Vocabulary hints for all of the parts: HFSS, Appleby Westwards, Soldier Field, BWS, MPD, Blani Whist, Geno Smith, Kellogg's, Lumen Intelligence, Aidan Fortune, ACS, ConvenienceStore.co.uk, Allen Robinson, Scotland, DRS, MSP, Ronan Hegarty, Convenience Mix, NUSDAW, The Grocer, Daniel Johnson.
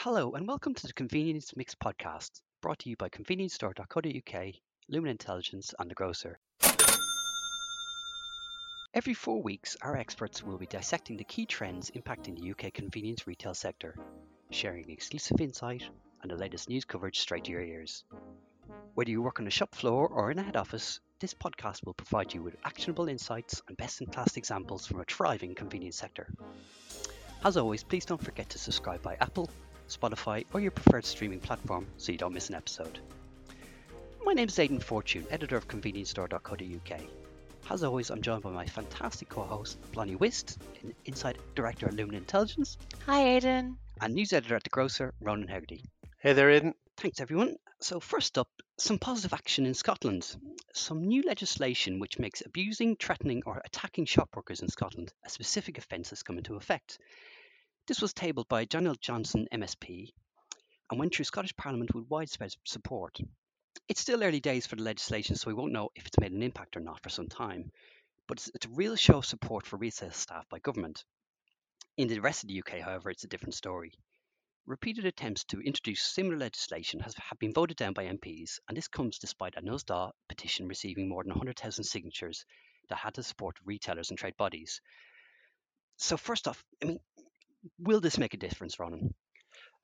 Hello and welcome to the Convenience Mix podcast, brought to you by ConvenienceStore.co.uk, Lumen Intelligence and The Grocer. Every 4 weeks, our experts will be dissecting the key trends impacting the UK convenience retail sector, sharing exclusive insight and the latest news coverage straight to your ears. Whether you work on the shop floor or in a head office, this podcast will provide you with actionable insights and best-in-class examples from a thriving convenience sector. As always, please don't forget to subscribe by Apple, Spotify or your preferred streaming platform so you don't miss an episode. My name is Aidan Fortune, editor of ConvenienceStore.co.uk. As always, I'm joined by my fantastic co-host Blani Whist, an Insight Director at Lumen Intelligence. Hi Aidan. And news editor at The Grocer, Ronan Hegarty. Hey there Aidan. Thanks everyone. So first up, some positive action in Scotland. Some new legislation which makes abusing, threatening or attacking shop workers in Scotland a specific offence has come into effect. This was tabled by Daniel Johnson, MSP, and went through Scottish Parliament with widespread support. It's still early days for the legislation, so we won't know if it's made an impact or not for some time, but it's a real show of support for retail staff by government. In the rest of the UK, however, it's a different story. Repeated attempts to introduce similar legislation have been voted down by MPs, and this comes despite a NUSDAW petition receiving more than 100,000 signatures that had the support of retailers and trade bodies. So first off, will this make a difference, Ronan?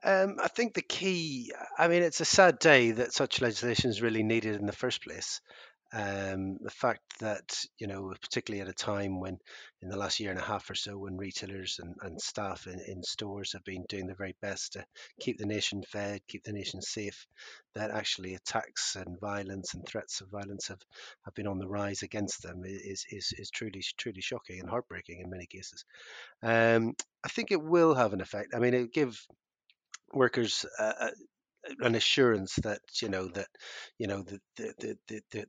I think the key, it's a sad day that such legislation is really needed in the first place. The fact that, particularly at a time when in the last year and a half or so when retailers and staff in stores have been doing their very best to keep the nation fed, keep the nation safe, that actually attacks and violence and threats of violence have been on the rise against them is truly shocking and heartbreaking in many cases. I think it will have an effect. It will give workers an assurance that the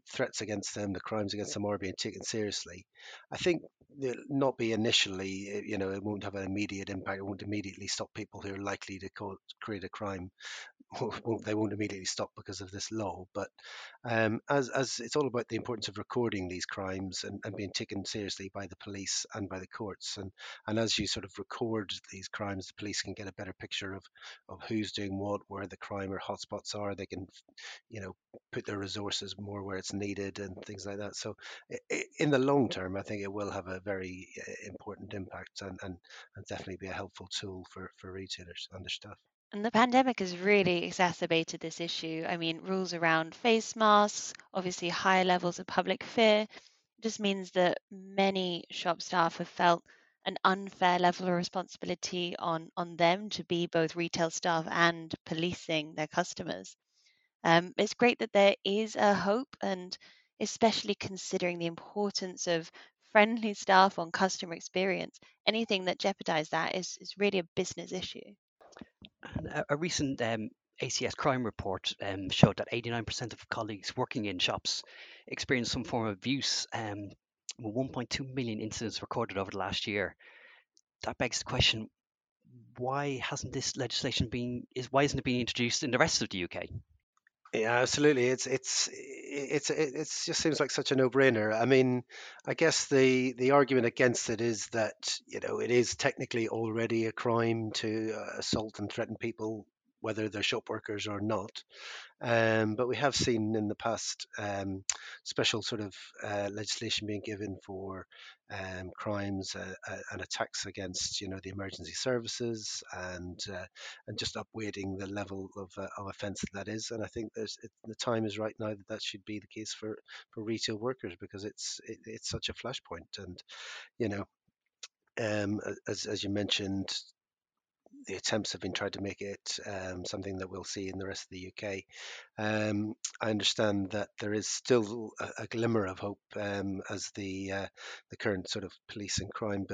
threats against them, the crimes against them are being taken seriously. I think there'll not be initially, it won't have an immediate impact. It won't immediately stop people who are likely to create a crime. They won't immediately stop because of this law. But as it's all about the importance of recording these crimes and being taken seriously by the police and by the courts. And as you sort of record these crimes, the police can get a better picture of who's doing what, where the crime or hotspots are. They can, put their resources more where it's needed and things like that. So in the long term, I think it will have a very important impact and definitely be a helpful tool for retailers and their staff. And the pandemic has really exacerbated this issue. Rules around face masks, obviously high levels of public fear, just means that many shop staff have felt an unfair level of responsibility on them to be both retail staff and policing their customers. It's great that there is a hope, and especially considering the importance of friendly staff on customer experience, anything that jeopardizes that is really a business issue. A recent ACS crime report showed that 89% of colleagues working in shops experienced some form of abuse, with 1.2 million incidents recorded over the last year. That begs the question, why isn't it being introduced in the rest of the UK? Yeah, absolutely. It just seems like such a no-brainer. I guess the argument against it is that it is technically already a crime to assault and threaten people, whether they're shop workers or not. But we have seen in the past special sort of legislation being given for crimes and attacks against, the emergency services and just upweighting the level of offence that is. And I think the time is right now that should be the case for retail workers, because it's such a flashpoint. And, as you mentioned, the attempts have been tried to make it something that we'll see in the rest of the UK. I understand that there is still a glimmer of hope as the current sort of police and crime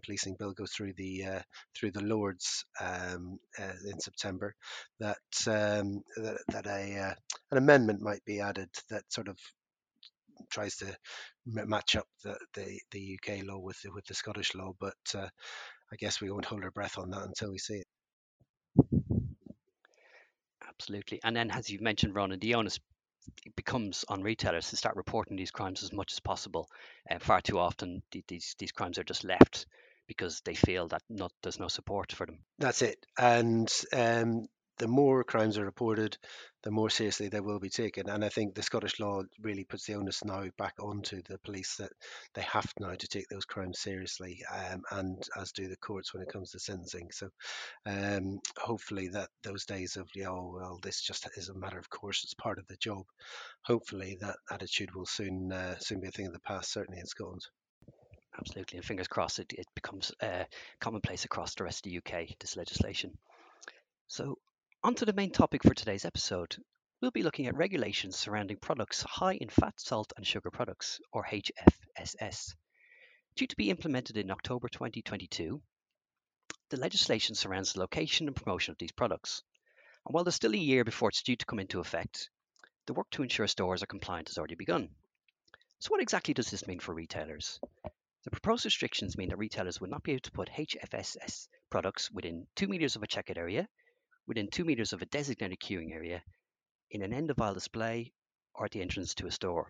policing bill goes through the Lords in September. That an amendment might be added that sort of tries to match up the UK law with the Scottish law, but. I guess we won't hold our breath on that until we see it. Absolutely. And then, as you've mentioned, Ronan, the onus becomes on retailers to start reporting these crimes as much as possible. Far too often, these crimes are just left because they feel that there's no support for them. That's it. And the more crimes are reported, the more seriously they will be taken. And I think the Scottish law really puts the onus now back onto the police, that they have now to take those crimes seriously, and as do the courts when it comes to sentencing. So hopefully that those days of, this just is a matter of course, it's part of the job. Hopefully that attitude will soon be a thing of the past, certainly in Scotland. Absolutely. And fingers crossed it becomes commonplace across the rest of the UK, this legislation. So, onto the main topic for today's episode, we'll be looking at regulations surrounding products high in fat, salt and sugar products, or HFSS. Due to be implemented in October 2022, the legislation surrounds the location and promotion of these products. And while there's still a year before it's due to come into effect, the work to ensure stores are compliant has already begun. So what exactly does this mean for retailers? The proposed restrictions mean that retailers will not be able to put HFSS products within 2 meters of a checkout area, within 2 meters of a designated queuing area, in an end of aisle display, or at the entrance to a store.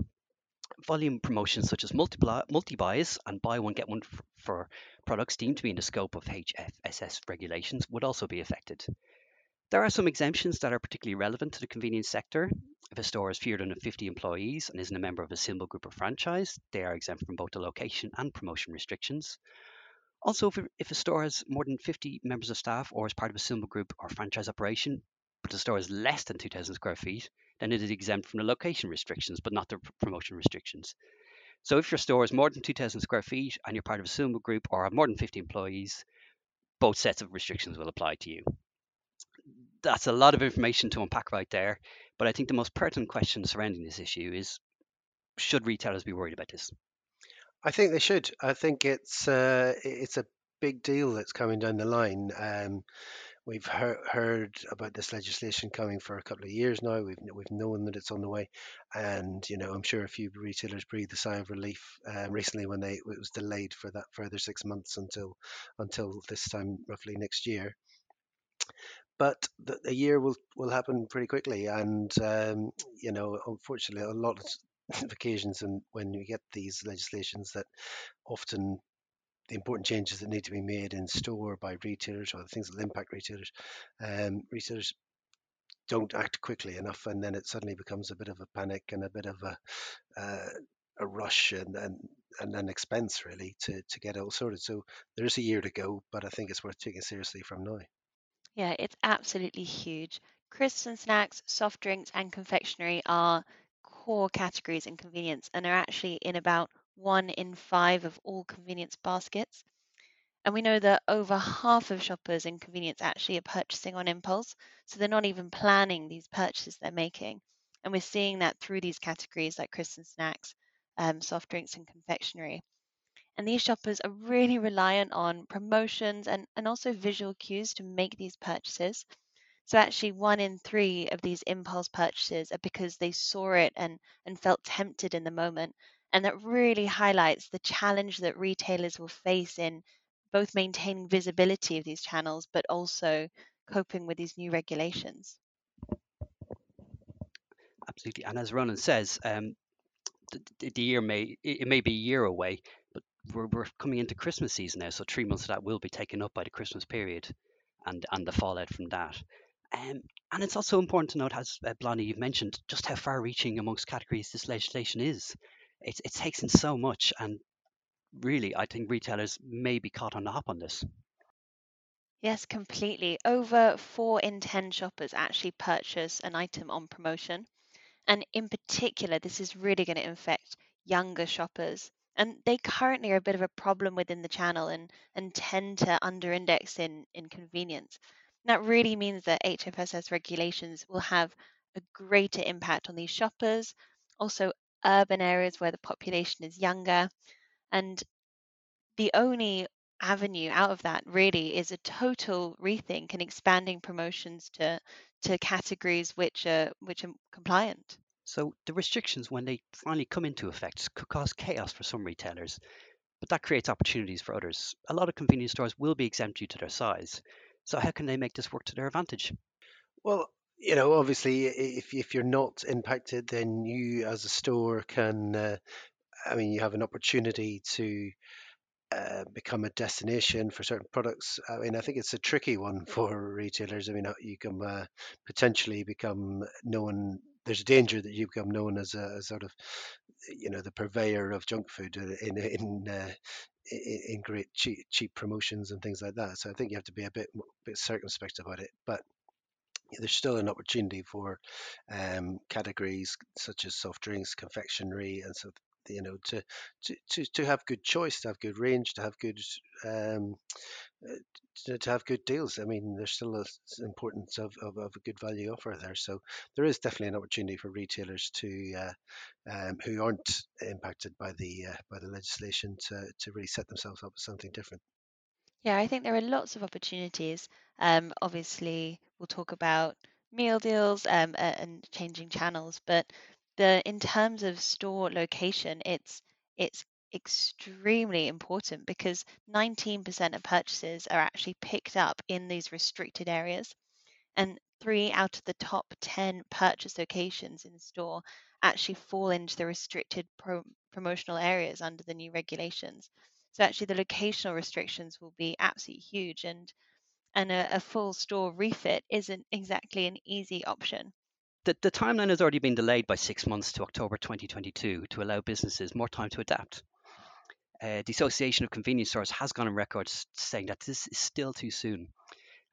Volume promotions such as multi-buys and buy one get one for products deemed to be in the scope of HFSS regulations would also be affected. There are some exemptions that are particularly relevant to the convenience sector. If a store has fewer than 50 employees and isn't a member of a symbol group or franchise, they are exempt from both the location and promotion restrictions. Also, if a store has more than 50 members of staff or is part of a symbol group or franchise operation, but the store is less than 2,000 square feet, then it is exempt from the location restrictions, but not the promotion restrictions. So if your store is more than 2,000 square feet and you're part of a symbol group or have more than 50 employees, both sets of restrictions will apply to you. That's a lot of information to unpack right there, but I think the most pertinent question surrounding this issue is, should retailers be worried about this? I think they should. I think it's a big deal that's coming down the line. We've heard about this legislation coming for a couple of years now. We've known that it's on the way, and I'm sure a few retailers breathed a sigh of relief recently when it was delayed for that further 6 months until this time roughly next year. But the year will happen pretty quickly, and unfortunately, a lot of occasions, and when you get these legislations, that often the important changes that need to be made in store by retailers, or the things that will impact retailers, retailers don't act quickly enough, and then it suddenly becomes a bit of a panic and a bit of a rush and an expense really to get it all sorted. So there is a year to go, but I think it's worth taking seriously from now. Yeah, it's absolutely huge. Crisps and snacks, soft drinks and confectionery are core categories in convenience and are actually in about 1 in 5 of all convenience baskets. And we know that over half of shoppers in convenience actually are purchasing on impulse, so they're not even planning these purchases they're making. And we're seeing that through these categories like crisps and snacks, soft drinks and confectionery. And these shoppers are really reliant on promotions and also visual cues to make these purchases. So actually 1 in 3 of these impulse purchases are because they saw it and felt tempted in the moment. And that really highlights the challenge that retailers will face in both maintaining visibility of these channels, but also coping with these new regulations. Absolutely. And as Ronan says, the year may be a year away. We're coming into Christmas season now, so 3 months of that will be taken up by the Christmas period and the fallout from that. And it's also important to note, as Blani, you've mentioned, just how far-reaching amongst categories this legislation is. It takes in so much, and really, I think retailers may be caught on the hop on this. Yes, completely. Over 4 in 10 shoppers actually purchase an item on promotion. And in particular, this is really going to affect younger shoppers. And they currently are a bit of a problem within the channel and tend to under-index in convenience. And that really means that HFSS regulations will have a greater impact on these shoppers, also urban areas where the population is younger. And the only avenue out of that really is a total rethink and expanding promotions to categories which are compliant. So the restrictions, when they finally come into effect, could cause chaos for some retailers, but that creates opportunities for others. A lot of convenience stores will be exempt due to their size. So how can they make this work to their advantage? Well, obviously, if you're not impacted, then you as a store can, you have an opportunity to become a destination for certain products. I mean, I think it's a tricky one for retailers. I mean, you can potentially become known. There's a danger that you become known as a sort of, you know, the purveyor of junk food in great cheap promotions and things like that. So I think you have to be a bit circumspect about it. But there's still an opportunity for categories such as soft drinks, confectionery, and so, you know, to have good choice, to have good range, to have good to have good deals. I mean, there's still an importance of a good value offer there. So there is definitely an opportunity for retailers to who aren't impacted by the legislation to really set themselves up as something different. Yeah, I think there are lots of opportunities. Obviously, we'll talk about meal deals and changing channels, but in terms of store location, it's extremely important because 19% of purchases are actually picked up in these restricted areas, and 3 out of the top 10 purchase locations in the store actually fall into the restricted promotional areas under the new regulations. So actually the locational restrictions will be absolutely huge, and a full store refit isn't exactly an easy option. The timeline has already been delayed by 6 months to October 2022 to allow businesses more time to adapt. The Association of Convenience Stores has gone on record saying that this is still too soon.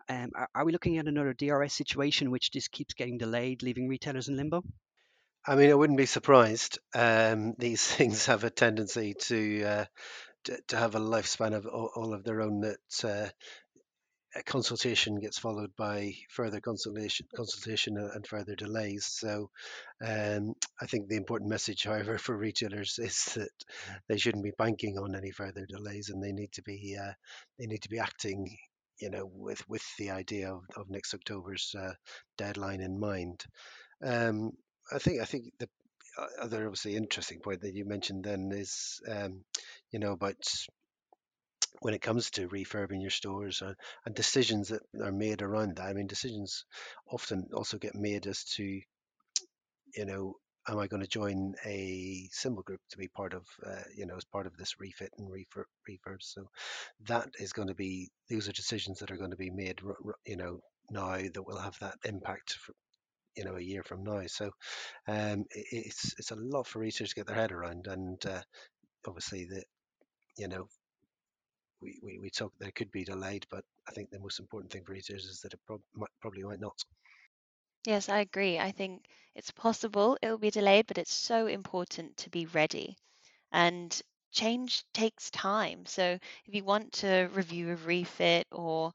Are we looking at another DRS situation which just keeps getting delayed, leaving retailers in limbo? I mean, I wouldn't be surprised. These things have a tendency to have a lifespan of all of their own that a consultation gets followed by further consultation and further delays. So I think the important message, however, for retailers is that they shouldn't be banking on any further delays, and they need to be acting, you know, with the idea of next October's deadline in mind. I think the other obviously interesting point that you mentioned then is, you know, about when it comes to refurbing your stores and decisions that are made around that. I mean, decisions often also get made as to, you know, am I going to join a symbol group to be part of, you know, as part of this refit and refurb? So that is going to be, these are decisions that are going to be made, you know, now that will have that impact for, you know, a year from now. So it's a lot for retailers to get their head around, and obviously that, you know, we talk that it could be delayed, but I think the most important thing for retailers is that it probably might not. Yes, I agree. I think it's possible it will be delayed, but it's so important to be ready. And change takes time. So if you want to review a refit or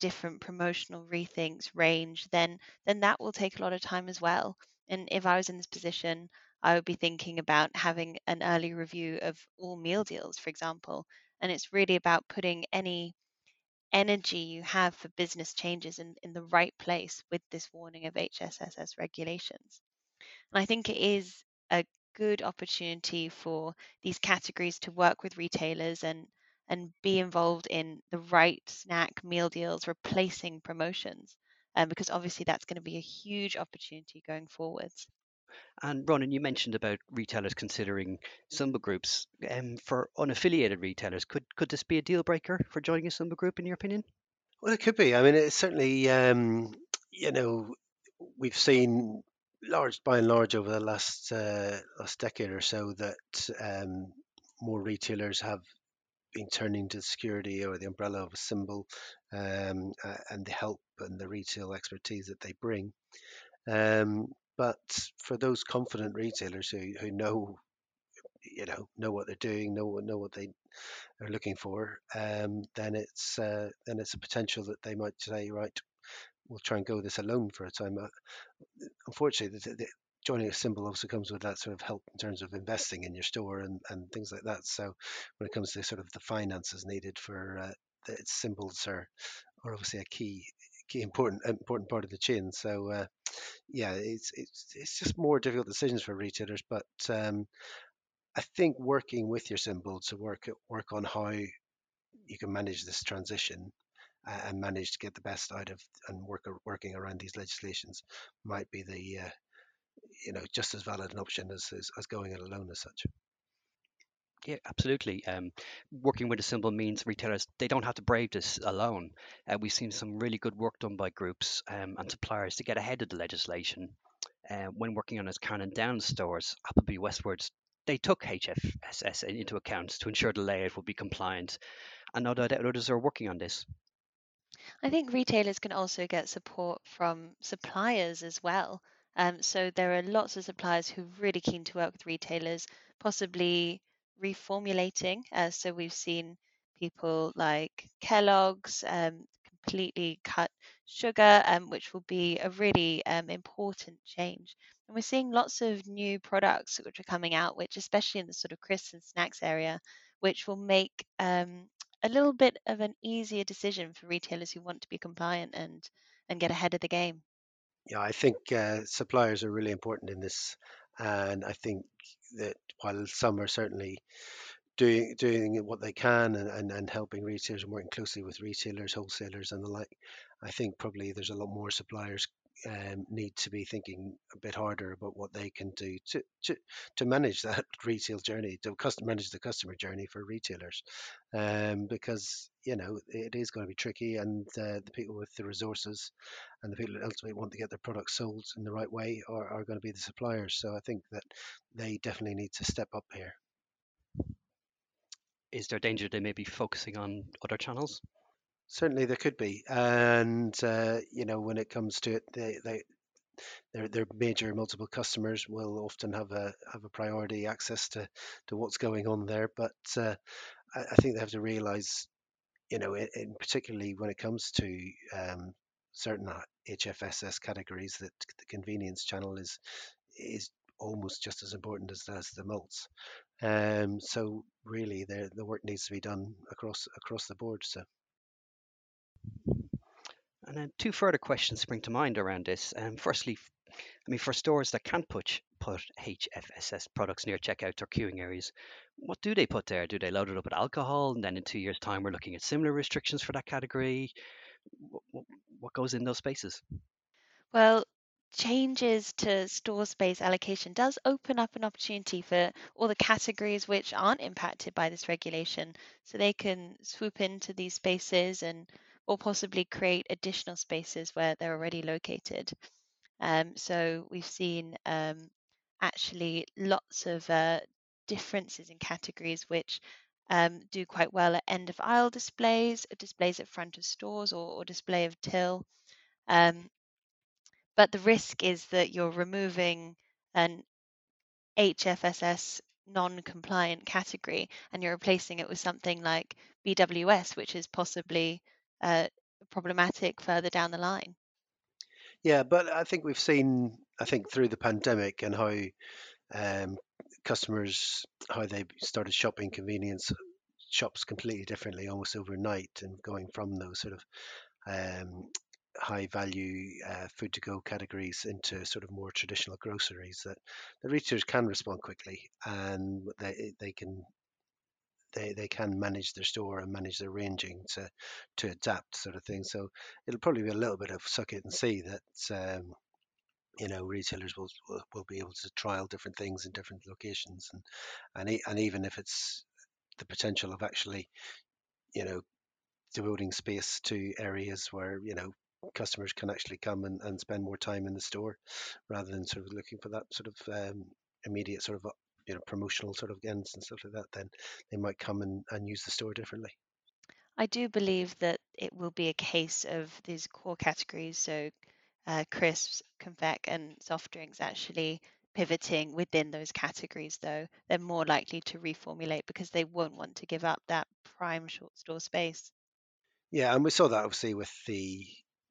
different promotional rethinks range, then that will take a lot of time as well. And if I was in this position, I would be thinking about having an early review of all meal deals, for example. And it's really about putting any energy you have for business changes in the right place with this warning of HFSS regulations. And I think it is a good opportunity for these categories to work with retailers and be involved in the right snack meal deals, replacing promotions, because obviously that's going to be a huge opportunity going forwards. And Ronan, you mentioned about retailers considering symbol groups. For unaffiliated retailers, could this be a deal breaker for joining a symbol group, in your opinion? Well, it could be. I mean, it's certainly, you know, we've seen by and large over the last decade or so that more retailers have been turning to security or the umbrella of a symbol and the help and the retail expertise that they bring. But for those confident retailers who know what they're doing, know what they are looking for, then it's a potential that they might say, right, we'll try and go this alone for a time. Unfortunately, joining a symbol also comes with that sort of help in terms of investing in your store and things like that. So when it comes to sort of the finances needed for its symbols are obviously a key important part of the chain. So. Yeah, it's just more difficult decisions for retailers, but I think working with your symbol to work on how you can manage this transition and manage to get the best out of and working around these legislations might be the just as valid an option as going it alone as such. Yeah, absolutely. Working with a symbol means retailers, they don't have to brave this alone. We've seen some really good work done by groups and suppliers to get ahead of the legislation. When working on its Can and Down stores, Appleby Westwards, they took HFSS into account to ensure the layout would be compliant. And no doubt others are working on this. I think retailers can also get support from suppliers as well. So there are lots of suppliers who are really keen to work with retailers, possibly reformulating. So we've seen people like Kellogg's completely cut sugar, which will be a really important change. And we're seeing lots of new products which are coming out, which especially in the sort of crisps and snacks area, which will make a little bit of an easier decision for retailers who want to be compliant and get ahead of the game. Yeah, I think suppliers are really important in this, and I think that while some are certainly doing what they can and helping retailers and working closely with retailers, wholesalers, and the like, I think probably there's a lot more suppliers need to be thinking a bit harder about what they can do to manage that retail journey, to manage the customer journey for retailers, because you know it is going to be tricky, and the people with the resources and the people that ultimately want to get their products sold in the right way are going to be the suppliers. So I think that they definitely need to step up here. Is there danger they may be focusing on other channels? Certainly there could be, and you know, when it comes to it, their major multiple customers will often have a priority access to what's going on there. But I think they have to realize, you know, in particularly when it comes to certain HFSS categories, that the convenience channel is almost just as important as the mults. So really the work needs to be done across the board. So. And then two further questions spring to mind around this. Firstly, I mean, for stores that can't put HFSS products near checkouts or queuing areas, what do they put there? Do they load it up with alcohol, and then in 2 years' time we're looking at similar restrictions for that category? What goes in those spaces? Well, changes to store space allocation does open up an opportunity for all the categories which aren't impacted by this regulation, so they can swoop into these spaces and or possibly create additional spaces where they're already located. So we've seen actually lots of differences in categories which do quite well at end of aisle displays, displays at front of stores, or display of till. But the risk is that you're removing an HFSS non-compliant category and you're replacing it with something like BWS, which is possibly problematic further down the line. Yeah, but I think we've seen, through the pandemic and how customers, how they started shopping convenience shops completely differently almost overnight, and going from those sort of high value food to go categories into sort of more traditional groceries, that the retailers can respond quickly, and they can manage their store and manage their ranging to adapt, sort of thing. So it'll probably be a little bit of suck it and see that you know, retailers will be able to trial different things in different locations, and even if it's the potential of actually, you know, devoting space to areas where, you know, customers can actually come and spend more time in the store rather than sort of looking for that sort of immediate sort of, you know, promotional sort of ends and stuff like that, then they might come and use the store differently. I do believe that it will be a case of these core categories, so crisps, confec and soft drinks, actually pivoting within those categories. Though they're more likely to reformulate because they won't want to give up that prime short store space. Yeah, and we saw that obviously with the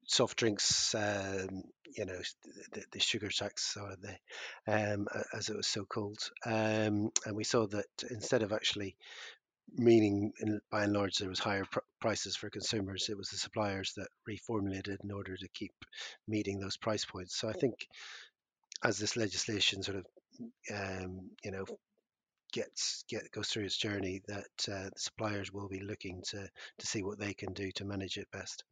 soft drinks, you know, the sugar tax, or the as it was so called, and we saw that instead of actually meaning by and large there was higher prices for consumers, it was the suppliers that reformulated in order to keep meeting those price points. So I think as this legislation sort of you know, goes through its journey, that the suppliers will be looking to see what they can do to manage it best.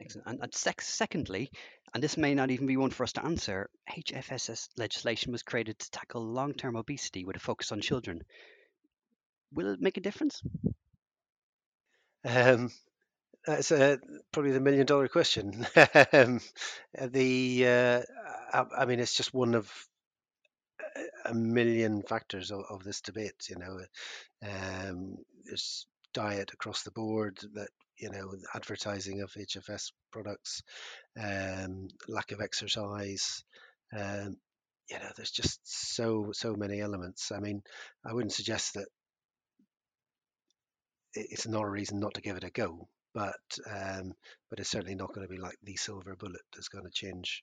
Excellent. And secondly, and this may not even be one for us to answer, HFSS legislation was created to tackle long-term obesity with a focus on children. will it make a difference? That's probably the million-dollar question. I mean, it's just one of a million factors of this debate. You know, there's diet across the board, that advertising of HFS products, lack of exercise. There's just so many elements. I mean, I wouldn't suggest that it's not a reason not to give it a go, but it's certainly not going to be like the silver bullet that's going to change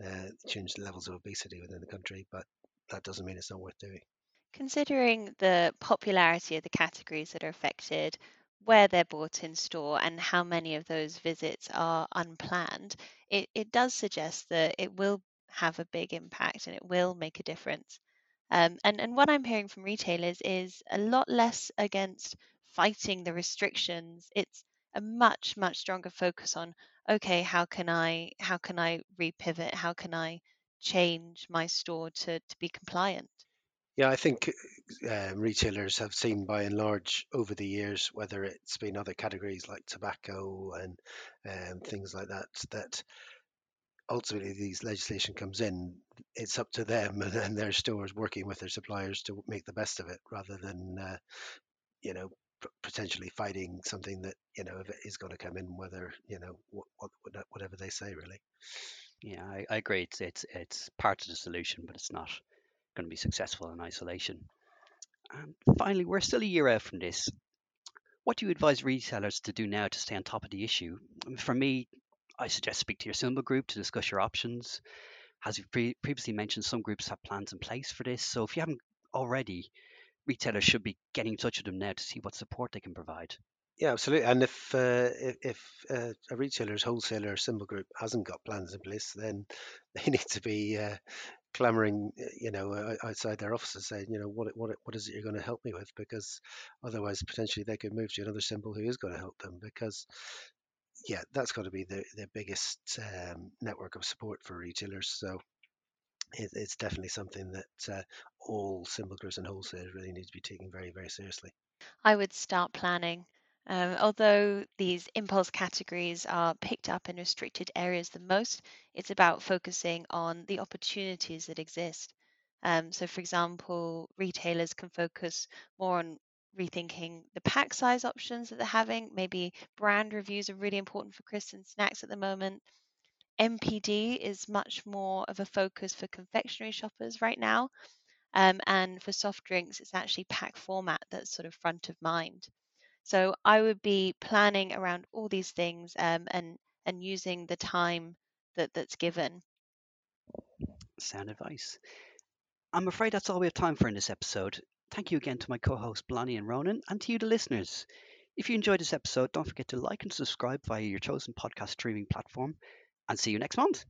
the levels of obesity within the country. But that doesn't mean it's not worth doing. Considering the popularity of the categories that are affected, where they're bought in store, and how many of those visits are unplanned, it does suggest that it will have a big impact and it will make a difference. And what I'm hearing from retailers is a lot less against fighting the restrictions. It's a much, much stronger focus on, okay, how can I repivot? How can I change my store to be compliant? Yeah, I think retailers have seen, by and large, over the years, whether it's been other categories like tobacco and things like that, that ultimately these legislation comes in, it's up to them and their stores working with their suppliers to make the best of it, rather than potentially fighting something that if it is going to come in, whether whatever they say, really. Yeah, I agree. It's part of the solution, but it's not going to be successful in isolation. And finally, we're still a year out from this. What do you advise retailers to do now to stay on top of the issue? For me, I suggest speak to your symbol group to discuss your options. As we've previously mentioned, some groups have plans in place for this. So if you haven't already, retailers should be getting in touch with them now to see what support they can provide. Yeah, absolutely. And if a retailer's wholesaler or symbol group hasn't got plans in place, then they need to be clamouring, outside their offices, saying, what is it you're going to help me with? Because otherwise, potentially, they could move to another symbol who is going to help them. Because yeah, that's got to be the biggest network of support for retailers. So it's definitely something that all symbol groups and wholesalers really need to be taking very, very seriously. I would start planning. Although these impulse categories are picked up in restricted areas the most, it's about focusing on the opportunities that exist. So, for example, retailers can focus more on rethinking the pack size options that they're having. Maybe brand reviews are really important for crisps and snacks at the moment. MPD is much more of a focus for confectionery shoppers right now. And for soft drinks, it's actually pack format that's sort of front of mind. So I would be planning around all these things and using the time that's given. Sound advice. I'm afraid that's all we have time for in this episode. Thank you again to my co-hosts Blani and Ronan, and to you, the listeners. If you enjoyed this episode, don't forget to like and subscribe via your chosen podcast streaming platform, and see you next month.